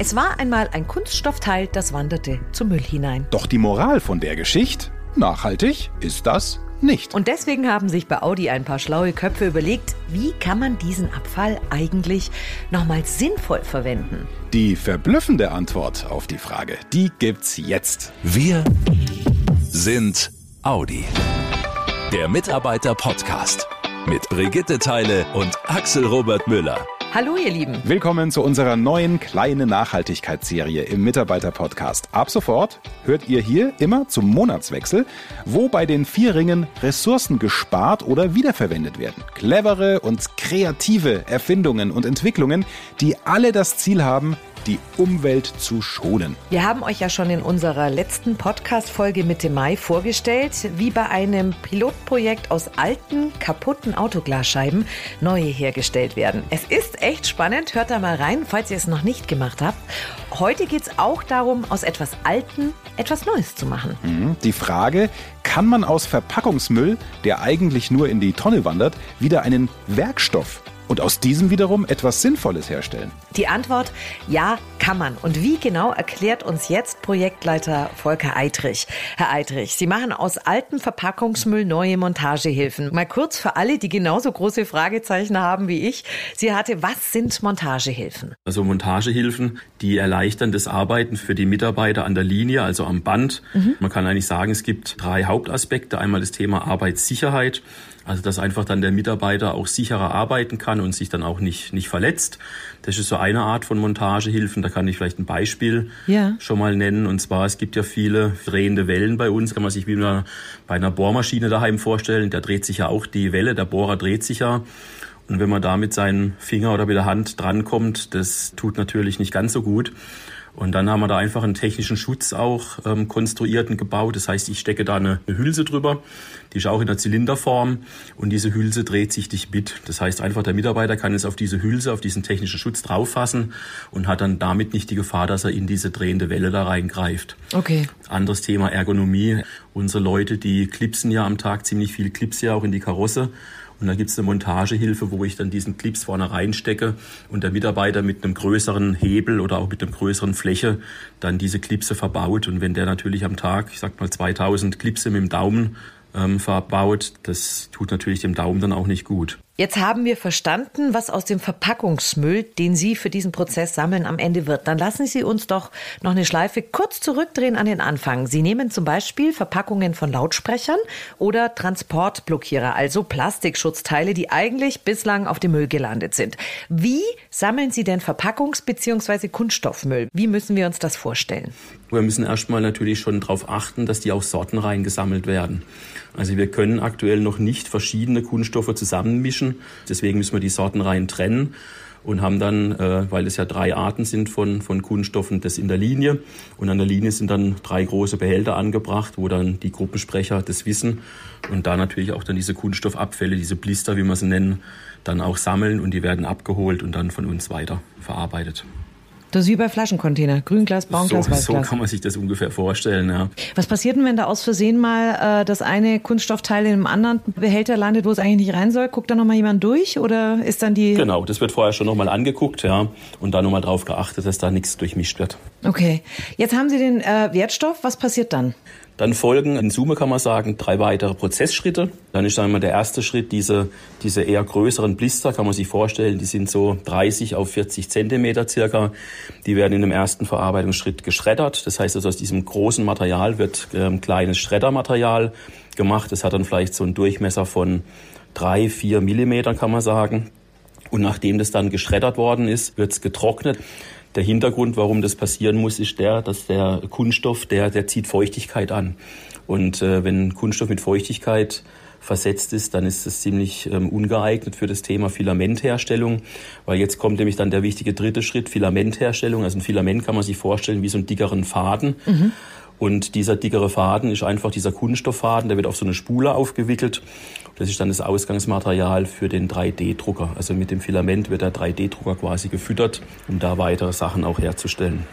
Es war einmal ein Kunststoffteil, das wanderte zum Müll hinein. Doch die Moral von der Geschichte? Nachhaltig ist das nicht. Und deswegen haben sich bei Audi ein paar schlaue Köpfe überlegt, wie kann man diesen Abfall eigentlich nochmal sinnvoll verwenden? Die verblüffende Antwort auf die Frage, die gibt's jetzt. Wir sind Audi. Der Mitarbeiter-Podcast mit Brigitte Theile und Axel Robert Müller. Hallo ihr Lieben. Willkommen zu unserer neuen kleinen Nachhaltigkeitsserie im Mitarbeiter-Podcast. Ab sofort hört ihr hier immer zum Monatswechsel, wo bei den 4 Ringen Ressourcen gespart oder wiederverwendet werden. Clevere und kreative Erfindungen und Entwicklungen, die alle das Ziel haben, die Umwelt zu schonen. Wir haben euch ja schon in unserer letzten Podcast-Folge Mitte Mai vorgestellt, wie bei einem Pilotprojekt aus alten, kaputten Autoglasscheiben neue hergestellt werden. Es ist echt spannend, hört da mal rein, falls ihr es noch nicht gemacht habt. Heute geht es auch darum, aus etwas Altem etwas Neues zu machen. Die Frage, kann man aus Verpackungsmüll, der eigentlich nur in die Tonne wandert, wieder einen Werkstoff und aus diesem wiederum etwas Sinnvolles herstellen? Die Antwort, ja, kann man. Und wie genau, erklärt uns jetzt Projektleiter Volker Eitrich. Herr Eitrich, Sie machen aus altem Verpackungsmüll neue Montagehilfen. Mal kurz für alle, die genauso große Fragezeichen haben wie ich. Sie hatte, was sind Montagehilfen? Also Montagehilfen, die erleichtern das Arbeiten für die Mitarbeiter an der Linie, also am Band. Man kann eigentlich sagen, es gibt 3 Hauptaspekte. Einmal das Thema Arbeitssicherheit. Also, dass einfach dann der Mitarbeiter auch sicherer arbeiten kann und sich dann auch nicht verletzt. Das ist so eine Art von Montagehilfen. Da kann ich vielleicht ein Beispiel schon mal nennen. Und zwar, es gibt ja viele drehende Wellen bei uns. Kann man sich wie bei einer Bohrmaschine daheim vorstellen. Da dreht sich ja auch die Welle. Der Bohrer dreht sich ja. Und wenn man da mit seinem Finger oder mit der Hand drankommt, das tut natürlich nicht ganz so gut. Und dann haben wir da einfach einen technischen Schutz auch konstruiert und gebaut. Das heißt, ich stecke da eine Hülse drüber, die ist auch in der Zylinderform und diese Hülse dreht sich nicht mit. Das heißt einfach, der Mitarbeiter kann jetzt auf diese Hülse, auf diesen technischen Schutz drauf fassen und hat dann damit nicht die Gefahr, dass er in diese drehende Welle da reingreift. Okay. Anderes Thema Ergonomie. Unsere Leute, die clipsen ja am Tag ziemlich viel, clipsen ja auch in die Karosse. Und da gibt's eine Montagehilfe, wo ich dann diesen Clips vorne reinstecke und der Mitarbeiter mit einem größeren Hebel oder auch mit einer größeren Fläche dann diese Clipse verbaut. Und wenn der natürlich am Tag, ich sag mal 2000 Clipse mit dem Daumen verbaut, das tut natürlich dem Daumen dann auch nicht gut. Jetzt haben wir verstanden, was aus dem Verpackungsmüll, den Sie für diesen Prozess sammeln, am Ende wird. Dann lassen Sie uns doch noch eine Schleife kurz zurückdrehen an den Anfang. Sie nehmen zum Beispiel Verpackungen von Lautsprechern oder Transportblockierer, also Plastikschutzteile, die eigentlich bislang auf dem Müll gelandet sind. Wie sammeln Sie denn Verpackungs- bzw. Kunststoffmüll? Wie müssen wir uns das vorstellen? Wir müssen erstmal natürlich schon darauf achten, dass die auch sortenrein gesammelt werden. Also wir können aktuell noch nicht verschiedene Kunststoffe zusammenmischen. Deswegen müssen wir die Sortenreihen trennen und haben dann, weil es ja 3 Arten sind von Kunststoffen, das in der Linie. Und an der Linie sind dann 3 große Behälter angebracht, wo dann die Gruppensprecher das wissen und da natürlich auch dann diese Kunststoffabfälle, diese Blister, wie wir sie nennen, dann auch sammeln und die werden abgeholt und dann von uns weiter verarbeitet. Das ist wie bei Flaschencontainer. Grünglas, Braunglas, Weißglas. So kann man sich das ungefähr vorstellen, ja. Was passiert denn, wenn da aus Versehen mal das eine Kunststoffteil in einem anderen Behälter landet, wo es eigentlich nicht rein soll? Guckt da nochmal jemand durch oder ist dann die... Genau, das wird vorher schon nochmal angeguckt, ja. Und da nochmal drauf geachtet, dass da nichts durchmischt wird. Okay. Jetzt haben Sie den Wertstoff. Was passiert dann? Dann folgen, in Summe kann man sagen, 3 weitere Prozessschritte. Dann ist einmal der erste Schritt, diese eher größeren Blister, kann man sich vorstellen, die sind so 30 auf 40 Zentimeter circa. Die werden in dem ersten Verarbeitungsschritt geschreddert. Das heißt, also aus diesem großen Material wird kleines Schreddermaterial gemacht. Das hat dann vielleicht so einen Durchmesser von 3-4 Millimetern, kann man sagen. Und nachdem das dann geschreddert worden ist, wird es getrocknet. Der Hintergrund, warum das passieren muss, ist dass der Kunststoff, der zieht Feuchtigkeit an. Und wenn Kunststoff mit Feuchtigkeit versetzt ist, dann ist das ziemlich ungeeignet für das Thema Filamentherstellung, weil jetzt kommt nämlich dann der wichtige dritte Schritt, Filamentherstellung. Also ein Filament kann man sich vorstellen wie so einen dickeren Faden. Mhm. Und dieser dickere Faden ist einfach dieser Kunststofffaden, der wird auf so eine Spule aufgewickelt. Das ist dann das Ausgangsmaterial für den 3D-Drucker. Also mit dem Filament wird der 3D-Drucker quasi gefüttert, um da weitere Sachen auch herzustellen.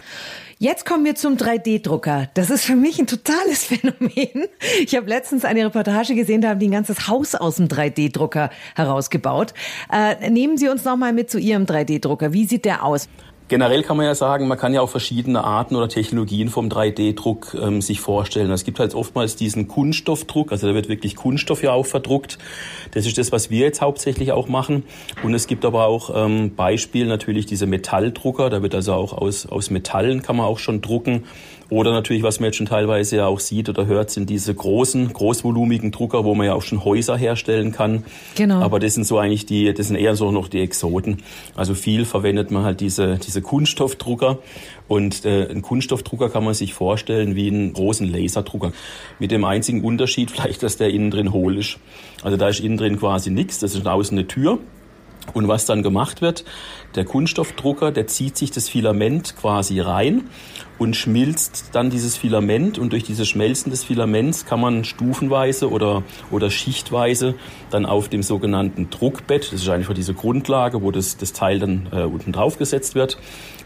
Jetzt kommen wir zum 3D-Drucker. Das ist für mich ein totales Phänomen. Ich habe letztens eine Reportage gesehen, da haben die ein ganzes Haus aus dem 3D-Drucker herausgebaut. Nehmen Sie uns nochmal mit zu Ihrem 3D-Drucker. Wie sieht der aus? Generell kann man ja sagen, man kann ja auch verschiedene Arten oder Technologien vom 3D-Druck sich vorstellen. Es gibt halt oftmals diesen Kunststoffdruck, also da wird wirklich Kunststoff ja auch verdruckt. Das ist das, was wir jetzt hauptsächlich auch machen. Und es gibt aber auch Beispiele natürlich diese Metalldrucker, da wird also auch aus Metallen kann man auch schon drucken. Oder natürlich, was man jetzt schon teilweise ja auch sieht oder hört, sind diese großvolumigen Drucker, wo man ja auch schon Häuser herstellen kann. Genau. Aber das sind so eigentlich das sind eher so noch die Exoten. Also viel verwendet man halt diese Kunststoffdrucker. Und einen Kunststoffdrucker kann man sich vorstellen wie einen großen Laserdrucker. Mit dem einzigen Unterschied vielleicht, dass der innen drin hohl ist. Also da ist innen drin quasi nichts, das ist außen eine Tür. Und was dann gemacht wird, der Kunststoffdrucker, der zieht sich das Filament quasi rein und schmilzt dann dieses Filament. Und durch dieses Schmelzen des Filaments kann man stufenweise oder schichtweise dann auf dem sogenannten Druckbett, das ist einfach diese Grundlage, wo das Teil dann unten drauf gesetzt wird.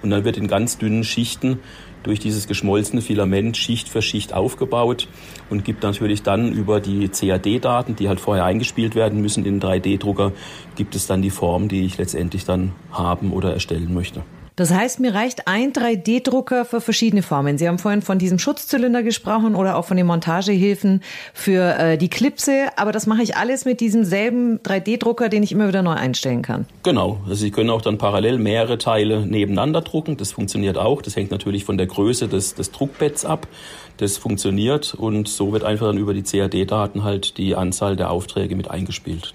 Und dann wird in ganz dünnen Schichten durch dieses geschmolzene Filament Schicht für Schicht aufgebaut und gibt natürlich dann über die CAD-Daten, die halt vorher eingespielt werden müssen in den 3D-Drucker, gibt es dann die Form, die ich letztendlich dann haben oder erstellen möchte. Das heißt, mir reicht ein 3D-Drucker für verschiedene Formen. Sie haben vorhin von diesem Schutzzylinder gesprochen oder auch von den Montagehilfen für die Klipse. Aber das mache ich alles mit diesem selben 3D-Drucker, den ich immer wieder neu einstellen kann. Genau. Also Sie können auch dann parallel mehrere Teile nebeneinander drucken. Das funktioniert auch. Das hängt natürlich von der Größe des Druckbetts ab. Das funktioniert und so wird einfach dann über die CAD-Daten halt die Anzahl der Aufträge mit eingespielt.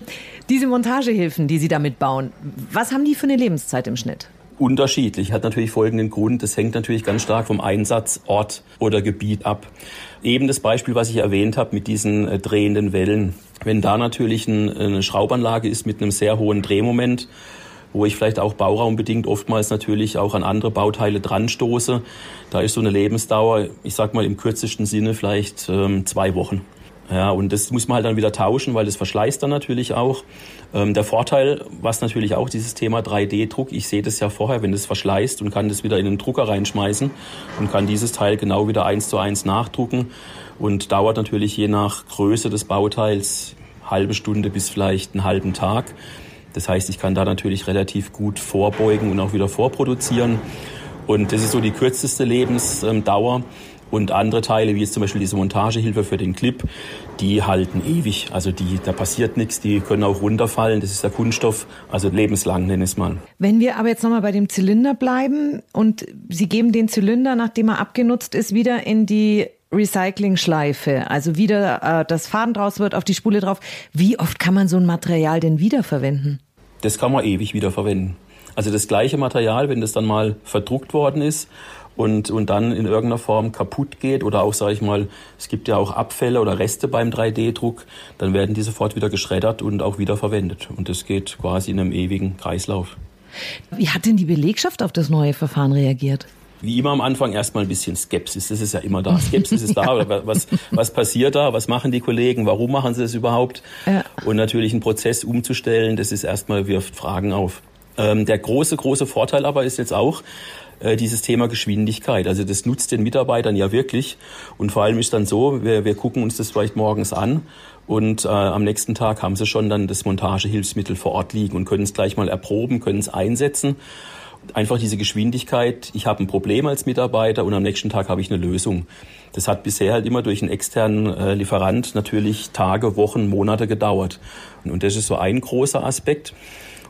Diese Montagehilfen, die Sie damit bauen, was haben die für eine Lebenszeit im Schnitt? Unterschiedlich, hat natürlich folgenden Grund. Das hängt natürlich ganz stark vom Einsatzort oder Gebiet ab. Eben das Beispiel, was ich erwähnt habe mit diesen drehenden Wellen. Wenn da natürlich eine Schraubanlage ist mit einem sehr hohen Drehmoment, wo ich vielleicht auch bauraumbedingt oftmals natürlich auch an andere Bauteile dran stoße, da ist so eine Lebensdauer, ich sag mal im kürzesten Sinne vielleicht 2 Wochen. Ja, und das muss man halt dann wieder tauschen, weil das verschleißt dann natürlich auch. Der Vorteil, was natürlich auch dieses Thema 3D-Druck, ich sehe das ja vorher, wenn das verschleißt und kann das wieder in den Drucker reinschmeißen und kann dieses Teil genau wieder 1:1 nachdrucken und dauert natürlich je nach Größe des Bauteils halbe Stunde bis vielleicht einen halben Tag. Das heißt, ich kann da natürlich relativ gut vorbeugen und auch wieder vorproduzieren. Und das ist so die kürzeste Lebensdauer. Und andere Teile, wie jetzt zum Beispiel diese Montagehilfe für den Clip, die halten ewig. Also da passiert nichts, die können auch runterfallen. Das ist der Kunststoff, also lebenslang nenne ich es mal. Wenn wir aber jetzt nochmal bei dem Zylinder bleiben und Sie geben den Zylinder, nachdem er abgenutzt ist, wieder in die Recycling-Schleife, also wieder das Faden draus wird, auf die Spule drauf. Wie oft kann man so ein Material denn wiederverwenden? Das kann man ewig wiederverwenden. Also das gleiche Material, wenn das dann mal verdruckt worden ist, und dann in irgendeiner Form kaputt geht oder auch, sage ich mal, es gibt ja auch Abfälle oder Reste beim 3D-Druck, dann werden die sofort wieder geschreddert und auch wieder verwendet. Und das geht quasi in einem ewigen Kreislauf. Wie hat denn die Belegschaft auf das neue Verfahren reagiert? Wie immer am Anfang erstmal ein bisschen Skepsis, das ist ja immer da. Skepsis ist da, ja. Was passiert da, was machen die Kollegen, warum machen sie das überhaupt? Ja. Und natürlich einen Prozess umzustellen, das ist erstmal, wirft Fragen auf. Der große Vorteil aber ist jetzt auch, dieses Thema Geschwindigkeit. Also das nutzt den Mitarbeitern ja wirklich. Und vor allem ist dann so, wir gucken uns das vielleicht morgens an und am nächsten Tag haben sie schon dann das Montagehilfsmittel vor Ort liegen und können es gleich mal erproben, können es einsetzen. Einfach diese Geschwindigkeit, ich habe ein Problem als Mitarbeiter und am nächsten Tag habe ich eine Lösung. Das hat bisher halt immer durch einen externen Lieferant natürlich Tage, Wochen, Monate gedauert. Und das ist so ein großer Aspekt.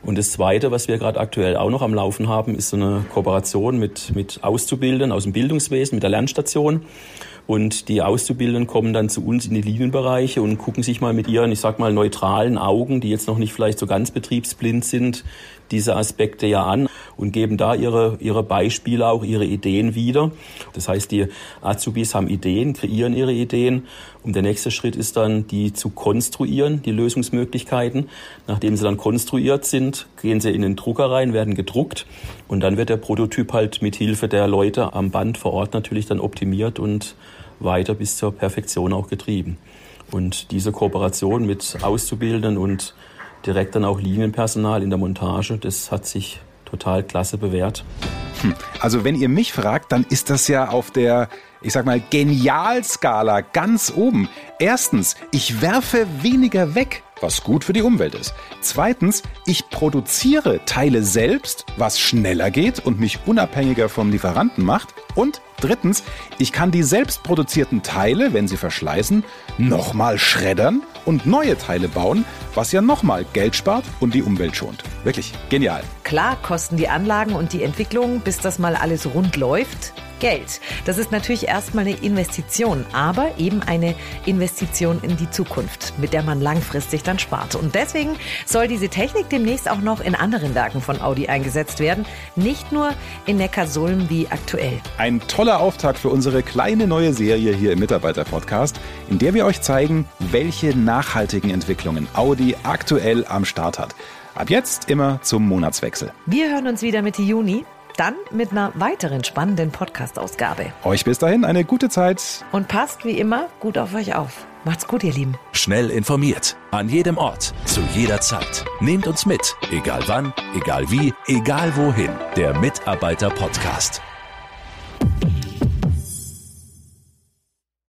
Und das Zweite, was wir gerade aktuell auch noch am Laufen haben, ist so eine Kooperation mit Auszubildenden aus dem Bildungswesen, mit der Lernstation. Und die Auszubildenden kommen dann zu uns in die Linienbereiche und gucken sich mal mit ihren, ich sag mal, neutralen Augen, die jetzt noch nicht vielleicht so ganz betriebsblind sind, diese Aspekte ja an und geben da ihre Beispiele, auch ihre Ideen wieder. Das heißt, die Azubis haben Ideen, kreieren ihre Ideen. Und der nächste Schritt ist dann, die zu konstruieren, die Lösungsmöglichkeiten. Nachdem sie dann konstruiert sind, gehen sie in den Drucker rein, werden gedruckt. Und dann wird der Prototyp halt mit Hilfe der Leute am Band vor Ort natürlich dann optimiert und weiter bis zur Perfektion auch getrieben. Und diese Kooperation mit Auszubildenden und direkt dann auch Linienpersonal in der Montage, das hat sich total klasse bewährt. Also wenn ihr mich fragt, dann ist das ja auf der, ich sag mal, Genialskala ganz oben. Erstens, ich werfe weniger weg. was gut für die Umwelt ist. Zweitens, ich produziere Teile selbst, was schneller geht und mich unabhängiger vom Lieferanten macht. Und drittens, ich kann die selbst produzierten Teile, wenn sie verschleißen, nochmal schreddern und neue Teile bauen, was ja nochmal Geld spart und die Umwelt schont. Wirklich genial. Klar kosten die Anlagen und die Entwicklung, bis das mal alles rund läuft, Geld. Das ist natürlich erstmal eine Investition, aber eben eine Investition in die Zukunft, mit der man langfristig dann spart. Und deswegen soll diese Technik demnächst auch noch in anderen Werken von Audi eingesetzt werden, nicht nur in Neckarsulm wie aktuell. Ein toller Auftakt für unsere kleine neue Serie hier im Mitarbeiter-Podcast, in der wir euch zeigen, welche nachhaltigen Entwicklungen Audi aktuell am Start hat. Ab jetzt immer zum Monatswechsel. Wir hören uns wieder Mitte Juni. Dann mit einer weiteren spannenden Podcast-Ausgabe. Euch bis dahin eine gute Zeit. Und passt wie immer gut auf euch auf. Macht's gut, ihr Lieben. Schnell informiert. An jedem Ort. Zu jeder Zeit. Nehmt uns mit. Egal wann, egal wie, egal wohin. Der Mitarbeiter-Podcast.